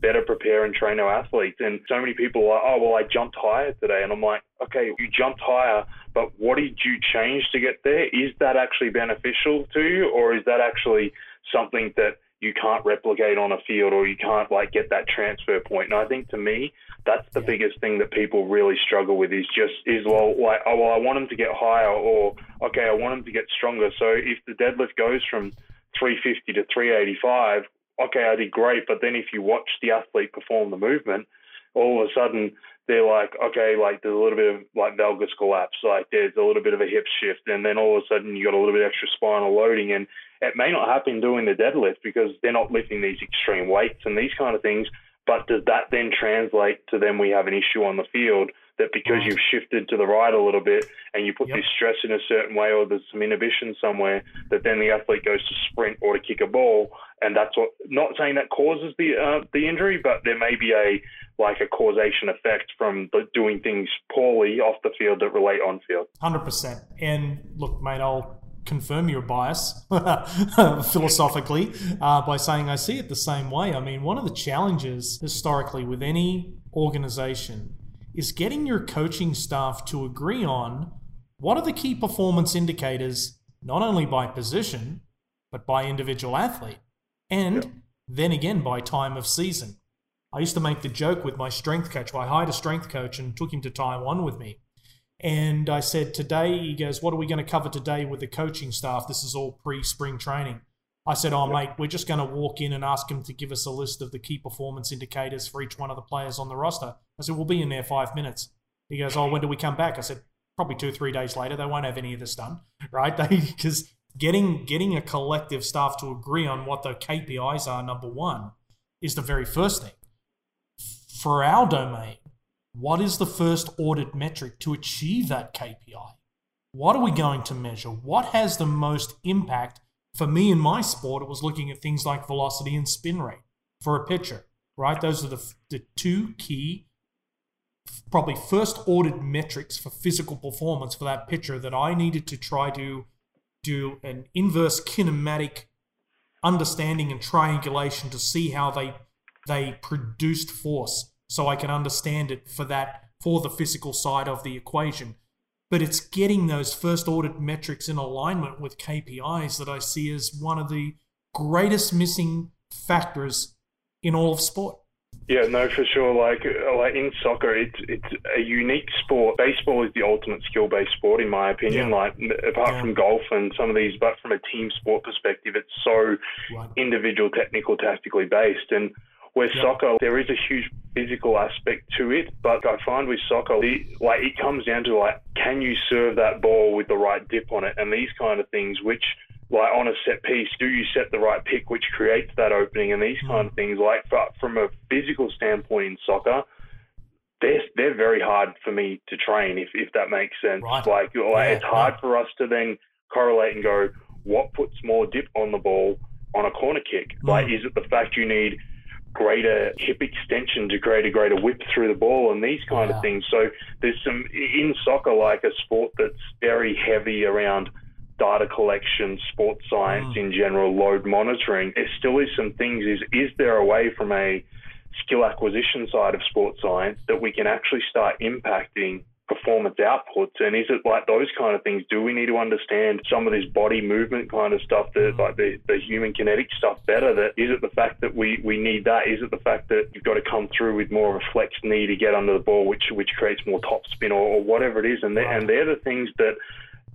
better prepare and train our athletes? And so many people are like, oh, well, I jumped higher today. And I'm like, okay, you jumped higher, but what did you change to get there? Is that actually beneficial to you, or is that actually something that you can't replicate on a field, or you can't like get that transfer point? And I think to me, that's the biggest thing that people really struggle with is just well, I want them to get higher, or okay, I want them to get stronger. So if the deadlift goes from 350 to 385, okay, I did great. But then if you watch the athlete perform the movement, all of a sudden they're like, okay, like there's a little bit of like valgus collapse, like there's a little bit of a hip shift, and then all of a sudden you got a little bit extra spinal loading. And it may not happen doing the deadlift because they're not lifting these extreme weights and these kind of things, but does that then translate to then we have an issue on the field that because you've shifted to the right a little bit and you put this stress in a certain way, or there's some inhibition somewhere, that then the athlete goes to sprint or to kick a ball. And that's what, not saying that causes the injury, but there may be a causation effect from doing things poorly off the field that relate on field. 100%. And look, mate, I'll confirm your bias philosophically by saying I see it the same way. I mean, one of the challenges historically with any organization is getting your coaching staff to agree on what are the key performance indicators, not only by position, but by individual athlete, and then again by time of season. I used to make the joke with my strength coach. Well, I hired a strength coach and took him to Taiwan with me. And I said, today, he goes, what are we going to cover today with the coaching staff? This is all pre-spring training. I said, oh, mate, we're just going to walk in and ask him to give us a list of the key performance indicators for each one of the players on the roster. I said, we'll be in there 5 minutes. He goes, oh, when do we come back? I said, probably 2-3 days later. They won't have any of this done, right? Because getting a collective staff to agree on what the KPIs are, number one, is the very first thing. For our domain, what is the first audit metric to achieve that KPI? What are we going to measure? What has the most impact? For me in my sport, it was looking at things like velocity and spin rate for a pitcher, right? Those are the two key, probably first ordered metrics for physical performance for that pitcher that I needed to try to do an inverse kinematic understanding and triangulation to see how they produced force, so I can understand it for the physical side of the equation. But it's getting those first ordered metrics in alignment with KPIs that I see as one of the greatest missing factors in all of sport. Yeah, no, for sure. Like in soccer, it's a unique sport. Baseball is the ultimate skill-based sport, in my opinion. Yeah. Like apart from golf and some of these, but from a team sport perspective, it's so individual, technical, tactically based. And where soccer, there is a huge physical aspect to it, but I find with soccer, it comes down to can you serve that ball with the right dip on it, and these kind of things, which on a set piece, do you set the right pick, which creates that opening, and these kind of things. From a physical standpoint in soccer, they're very hard for me to train, if that makes sense. Right. It's hard for us to then correlate and go, what puts more dip on the ball on a corner kick? Mm. Is it the fact you need greater hip extension to create a greater whip through the ball and these kind of things? So there's some in soccer, a sport that's very heavy around data collection, sports science in general, load monitoring. There still is some things. Is there a way from a skill acquisition side of sports science that we can actually start impacting performance outputs? And is it those kind of things? Do we need to understand some of this body movement kind of stuff, the human kinetic stuff better? That is it the fact that we need that? Is it the fact that you've got to come through with more of a flexed knee to get under the ball, which creates more topspin or whatever it is? And they're the things that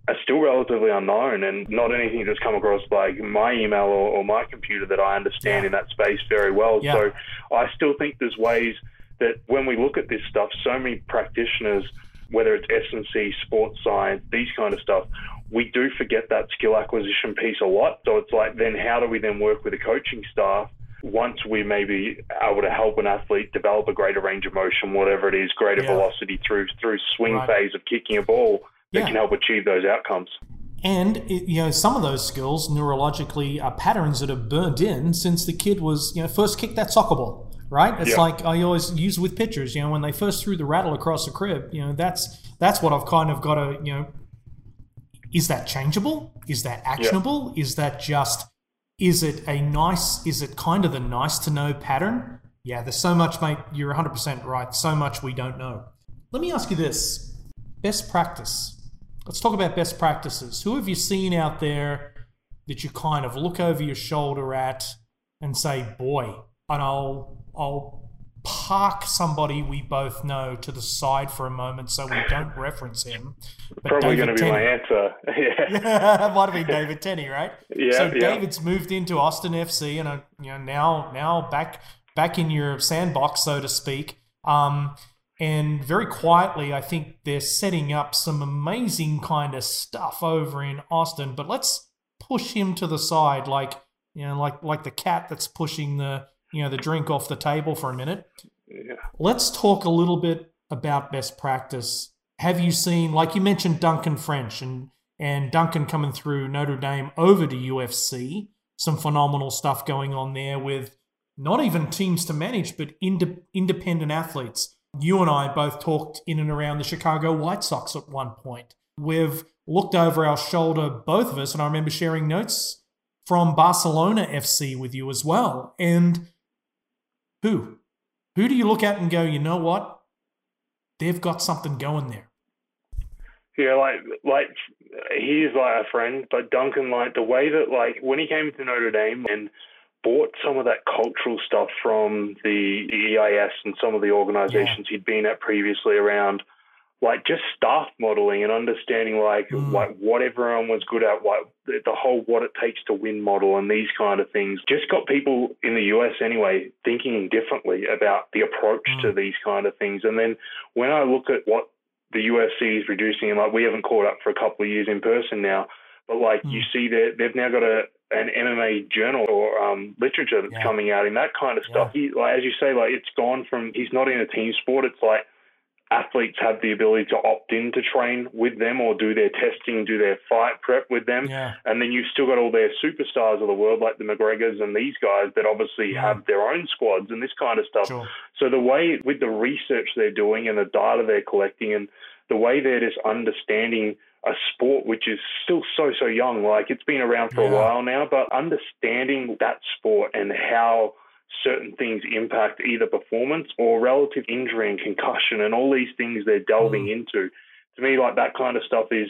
are still relatively unknown and not anything that's come across my email or my computer that I understand in that space very well. Yeah. So I still think there's ways that when we look at this stuff, so many practitioners, whether it's S&C, sports science, these kind of stuff, we do forget that skill acquisition piece a lot. So it's then how do we then work with the coaching staff once we maybe able to help an athlete develop a greater range of motion, whatever it is, greater velocity through swing phase of kicking a ball that can help achieve those outcomes. And, you know, some of those skills neurologically are patterns that have burned in since the kid was, you know, first kicked that soccer ball, right? It's like I always use with pitchers, you know, when they first threw the rattle across the crib, you know, that's what I've kind of got to, you know, is that changeable? Is that actionable? Is that just, is it kind of the nice to know pattern? Yeah, there's so much, mate, you're 100% right. So much we don't know. Let me ask you this, best practice. Let's talk about best practices. Who have you seen out there that you kind of look over your shoulder at and say, boy, and I'll park somebody we both know to the side for a moment so we don't reference him. But probably going to be my answer. That might have been David Tenney, right? David's moved into Austin FC and now back in your sandbox, so to speak. And very quietly, I think they're setting up some amazing kind of stuff over in Austin. But let's push him to the side, like the cat that's pushing the drink off the table for a minute. Yeah. Let's talk a little bit about best practice. Have you seen, like you mentioned, Duncan French and Duncan coming through Notre Dame over to UFC? Some phenomenal stuff going on there with not even teams to manage, but independent athletes. You and I both talked in and around the Chicago White Sox at one point. We've looked over our shoulder, both of us, and I remember sharing notes from Barcelona FC with you as well. And who do you look at and go, you know what? They've got something going there. Yeah, like he's like a friend, but Duncan, like the way that, like when he came to Notre Dame and bought some of that cultural stuff from the EIS and some of the organizations he'd been at previously around, like just staff modeling and understanding like what everyone was good at, like the whole what it takes to win model and these kind of things. Just got people in the US anyway thinking differently about the approach to these kind of things. And then when I look at what the UFC is producing, and like we haven't caught up for a couple of years in person now, but like you see that they've now got an MMA journal or literature that's coming out in that kind of stuff. He, like, as you say, like it's gone from, he's not in a team sport. It's like athletes have the ability to opt in to train with them or do their testing, do their fight prep with them. Yeah. And then you've still got all their superstars of the world, like the McGregors and these guys that obviously have their own squads and this kind of stuff. Sure. So the way with the research they're doing and the data they're collecting and the way they're just understanding a sport which is still so young, like it's been around for a while now, but understanding that sport and how certain things impact either performance or relative injury and concussion and all these things they're delving into. To me, like that kind of stuff is,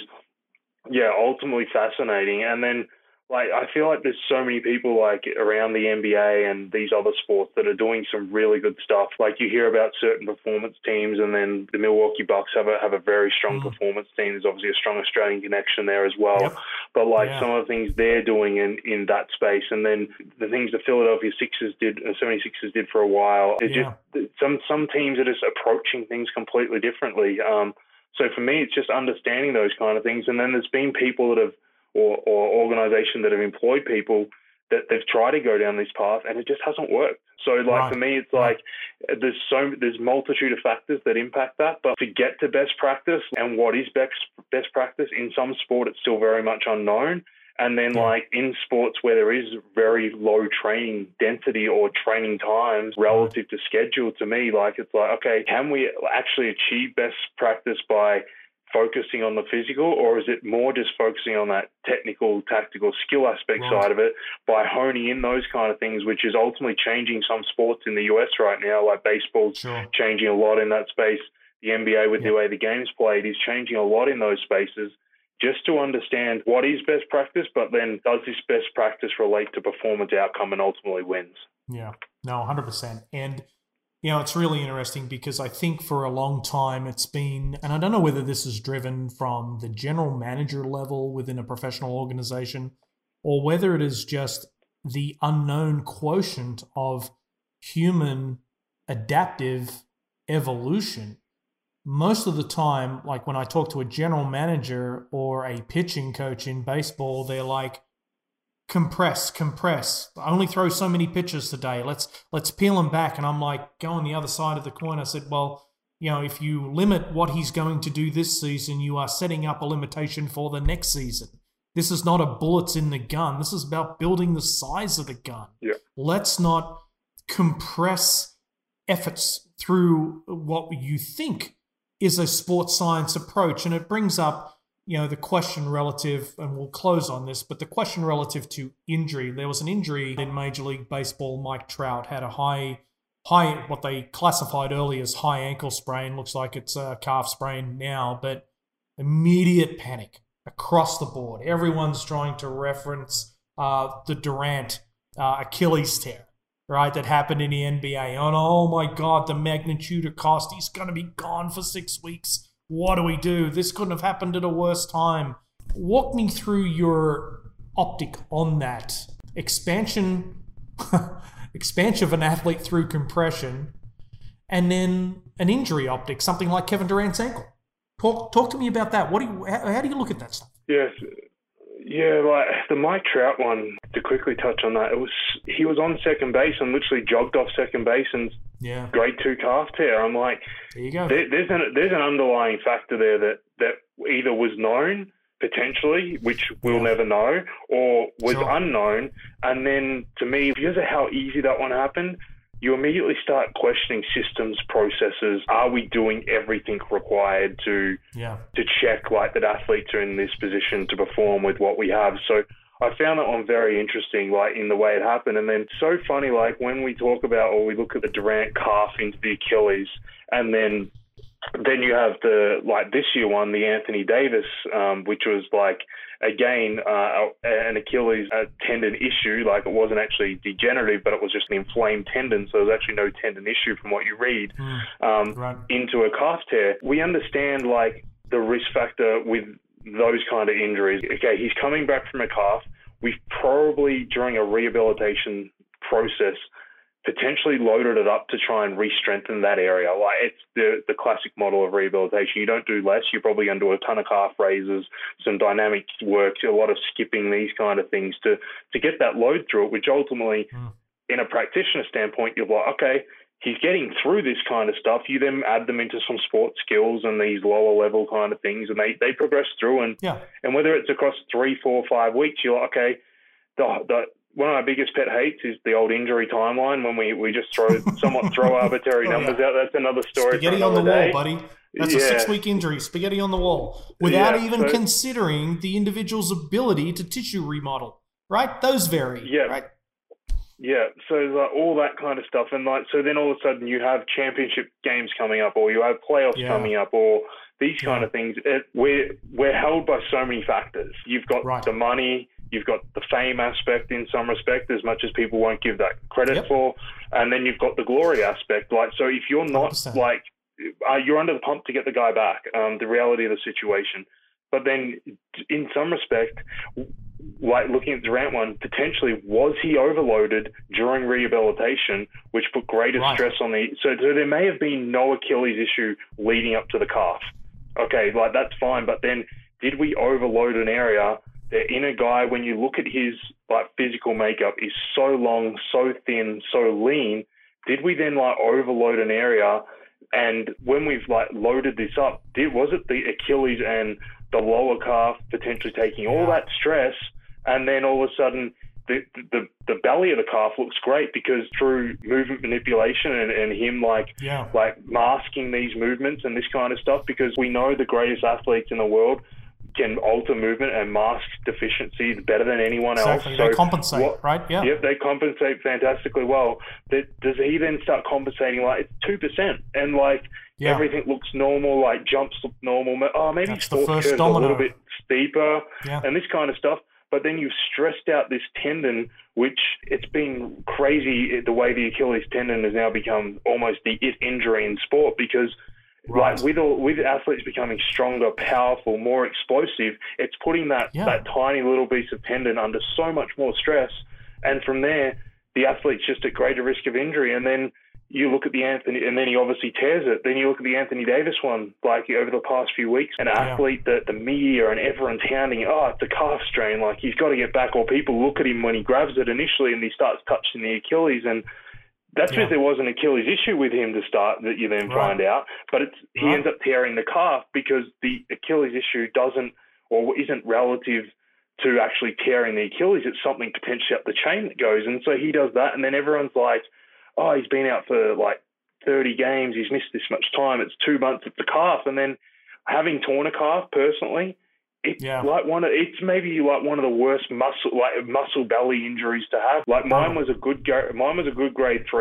ultimately fascinating. And then like, I feel like there's so many people like around the NBA and these other sports that are doing some really good stuff. Like you hear about certain performance teams, and then the Milwaukee Bucks have a very strong performance team. There's obviously a strong Australian connection there as well. Yep. But like some of the things they're doing in that space, and then the things the Philadelphia 76ers did for a while. It's just some teams are just approaching things completely differently. So for me, it's just understanding those kind of things. And then there's been people that have, or organization that have employed people that they've tried to go down this path and it just hasn't worked. So like for me, it's like there's multitude of factors that impact that. But to get to best practice and what is best practice in some sport, it's still very much unknown. And then like in sports where there is very low training density or training times relative to schedule, to me, like it's like, okay, can we actually achieve best practice by focusing on the physical, or is it more just focusing on that technical, tactical skill aspect side of it by honing in those kind of things, which is ultimately changing some sports in the US right now, like baseball's changing a lot in that space. The NBA with the way the game's played is changing a lot in those spaces, just to understand what is best practice, but then does this best practice relate to performance outcome and ultimately wins? Yeah, no, 100%. And you know, it's really interesting because I think for a long time it's been, and I don't know whether this is driven from the general manager level within a professional organization or whether it is just the unknown quotient of human adaptive evolution. Most of the time, like when I talk to a general manager or a pitching coach in baseball, they're like, compress. I only throw so many pitches today. Let's peel him back. And I'm like, go on the other side of the coin. I said, well, you know, if you limit what he's going to do this season, you are setting up a limitation for the next season. This is not a bullets in the gun. This is about building the size of the gun. Yeah. Let's not compress efforts through what you think is a sports science approach. And it brings up, you know, the question relative, and we'll close on this, but the question relative to injury. There was an injury in Major League Baseball. Mike Trout had a high, what they classified early as high ankle sprain. Looks like it's a calf sprain now, but immediate panic across the board. Everyone's trying to reference the Durant Achilles tear, right, that happened in the NBA. And oh my God, the magnitude of cost. He's going to be gone for 6 weeks. What do we do? This couldn't have happened at a worse time. Walk me through your optic on that. Expansion of an athlete through compression, and then an injury optic, something like Kevin Durant's ankle. Talk to me about that. How do you look at that stuff? Yes. Yeah, like the Mike Trout one, to quickly touch on that, he was on second base and literally jogged off second base and grade 2 calf tear. I'm like, there you go. There's an underlying factor there that either was known potentially, which we'll never know, or was unknown. And then to me, because of how easy that one happened, you immediately start questioning systems, processes. Are we doing everything required to check like that athletes are in this position to perform with what we have? So I found that one very interesting, like in the way it happened. And then so funny, like when we talk about, or we look at the Durant calf into the Achilles, and then you have the, like this year one, the Anthony Davis, which was like, again, an Achilles tendon issue. Like it wasn't actually degenerative, but it was just an inflamed tendon. So there's actually no tendon issue from what you read into a calf tear. We understand like the risk factor with those kind of injuries. Okay, he's coming back from a calf. We've probably, during a rehabilitation process, potentially loaded it up to try and re-strengthen that area. Like it's the classic model of rehabilitation. You don't do less. You're probably going to do a ton of calf raises, some dynamic work, a lot of skipping, these kind of things to get that load through it, which ultimately, in a practitioner standpoint, you're like, okay, he's getting through this kind of stuff. You then add them into some sport skills and these lower level kind of things, and they progress through. And whether it's across 3, 4, 5 weeks, you're like, okay, one of my biggest pet hates is the old injury timeline when we just throw arbitrary numbers out. That's another story. Spaghetti on the wall, buddy. That's a 6-week injury. Spaghetti on the wall. Without even considering the individual's ability to tissue remodel, right? Those vary, right? Yeah, so like all that kind of stuff. And like so then all of a sudden you have championship games coming up, or you have playoffs coming up, or these kind of things. We're held by so many factors. You've got the money. You've got the fame aspect in some respect, as much as people won't give that credit for. And then you've got the glory aspect. Like, so if you're not 100%. Like, you're under the pump to get the guy back, the reality of the situation. But then in some respect, like looking at Durant one, potentially was he overloaded during rehabilitation, which put greater stress on the, so there may have been no Achilles issue leading up to the calf. Okay. Like that's fine. But then did we overload an area? The inner guy, when you look at his like physical makeup, is so long, so thin, so lean. Did we then like overload an area? And when we've like loaded this up, was it the Achilles and the lower calf potentially taking all that stress? And then all of a sudden, the belly of the calf looks great because through movement manipulation and him like masking these movements and this kind of stuff, because we know the greatest athletes in the world can alter movement and mask deficiencies better than anyone else. So they compensate, right? Yeah. Yep, they compensate fantastically well. Does he then start compensating like it's 2%, and like everything looks normal, like jumps look normal. Oh, maybe sports curve's a little bit steeper and this kind of stuff. But then you've stressed out this tendon, which it's been crazy the way the Achilles tendon has now become almost the it injury in sport because – Like with athletes becoming stronger, powerful, more explosive, it's putting that tiny little piece of tendon under so much more stress. And from there, the athlete's just at greater risk of injury. And then you look at the Anthony, and then he obviously tears it. Then you look at the Anthony Davis one, like over the past few weeks, an athlete that the media and everyone's hounding, it's a calf strain, like he's got to get back. Or people look at him when he grabs it initially and he starts touching the Achilles. And that's because there was an Achilles issue with him to start that you then find out. But it's, he ends up tearing the calf because the Achilles issue doesn't or isn't relative to actually tearing the Achilles. It's something potentially up the chain that goes. And so he does that. And then everyone's like, oh, he's been out for like 30 games. He's missed this much time. It's 2 months at the calf. And then having torn a calf personally, it's like it's maybe like one of the worst muscle belly injuries to have. Like mine was a good grade 3.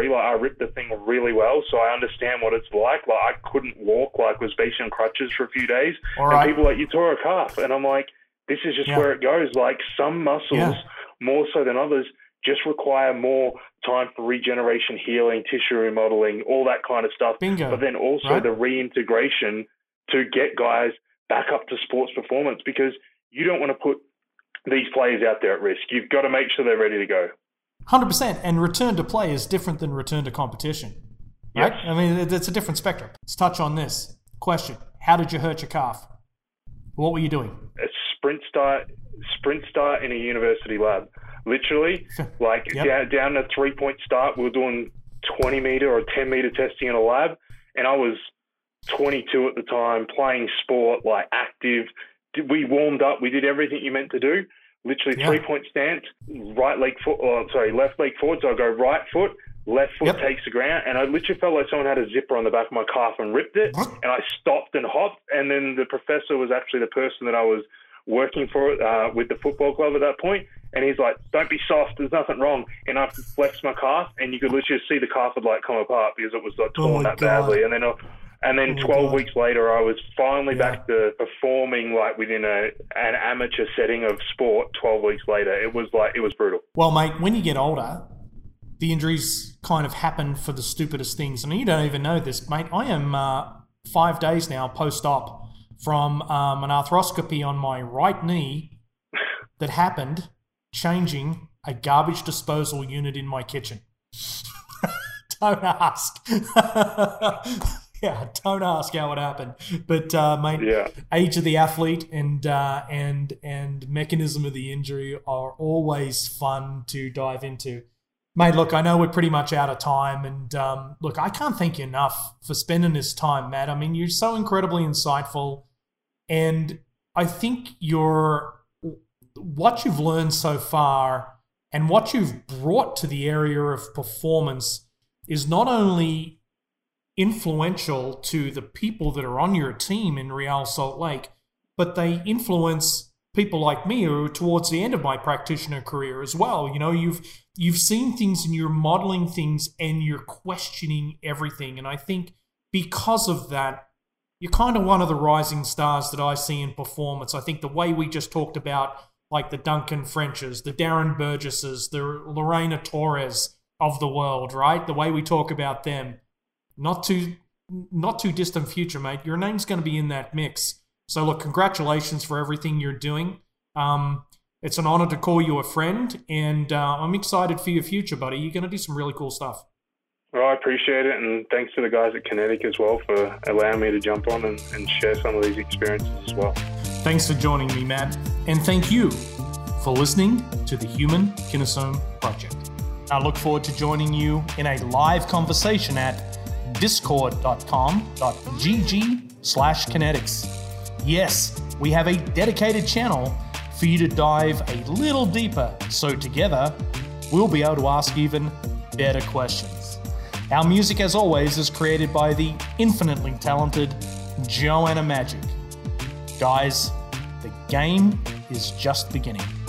Like I ripped the thing really well, so I understand what it's like. Like I couldn't walk. Like was based on crutches for a few days. And people are like, you tore a calf, and I'm like, this is just where it goes. Like some muscles more so than others just require more time for regeneration, healing, tissue remodeling, all that kind of stuff. But then also the reintegration to get guys back up to sports performance, because you don't want to put these players out there at risk. You've got to make sure they're ready to go. 100%. And return to play is different than return to competition, right? Yes. I mean, it's a different spectrum. Let's touch on this. Question, how did you hurt your calf? What were you doing? A sprint start in a university lab. Literally, like down a 3-point start, we were doing 20 meter or 10 meter testing in a lab. And I was 22 at the time, playing sport, like active. We warmed up, we did everything you meant to do. Literally 3-point stance, left leg forward. So I go right foot, left foot takes the ground. And I literally felt like someone had a zipper on the back of my calf and ripped it. And I stopped and hopped. And then the professor was actually the person that I was working for with the football club at that point. And he's like, don't be soft, there's nothing wrong. And I flexed my calf, and you could literally see the calf would like come apart because it was like torn that badly. And then 12 weeks later, I was finally back to performing like within an amateur setting of sport 12 weeks later. It was brutal. Well, mate, when you get older, the injuries kind of happen for the stupidest things. I mean, you don't even know this, mate. I am 5 days now post-op from an arthroscopy on my right knee that happened changing a garbage disposal unit in my kitchen. Don't ask. Don't ask how it happened. But mate, age of the athlete and mechanism of the injury are always fun to dive into. Mate, look, I know we're pretty much out of time, and look, I can't thank you enough for spending this time, Matt. I mean, you're so incredibly insightful, and I think what you've learned so far and what you've brought to the area of performance is not only influential to the people that are on your team in Real Salt Lake, but they influence people like me who are towards the end of my practitioner career as well. You know, you've seen things and you're modeling things and you're questioning everything. And I think because of that, you're kind of one of the rising stars that I see in performance. I think the way we just talked about, like the Duncan Frenches, the Darren Burgesses, the Lorena Torres of the world, right? The way we talk about them, not too distant future, mate. Your name's going to be in that mix. So look, congratulations for everything you're doing. It's an honor to call you a friend, and I'm excited for your future, buddy. You're going to do some really cool stuff. Well, I appreciate it, and thanks to the guys at Kinetic as well for allowing me to jump on and share some of these experiences as well. Thanks for joining me, Matt. And thank you for listening to the Human Kinesome Project. I look forward to joining you in a live conversation at discord.com.gg/kinetics. Yes, we have a dedicated channel for you to dive a little deeper, so together we'll be able to ask even better questions. Our music, as always, is created by the infinitely talented Joanna Magic. Guys, the game is just beginning.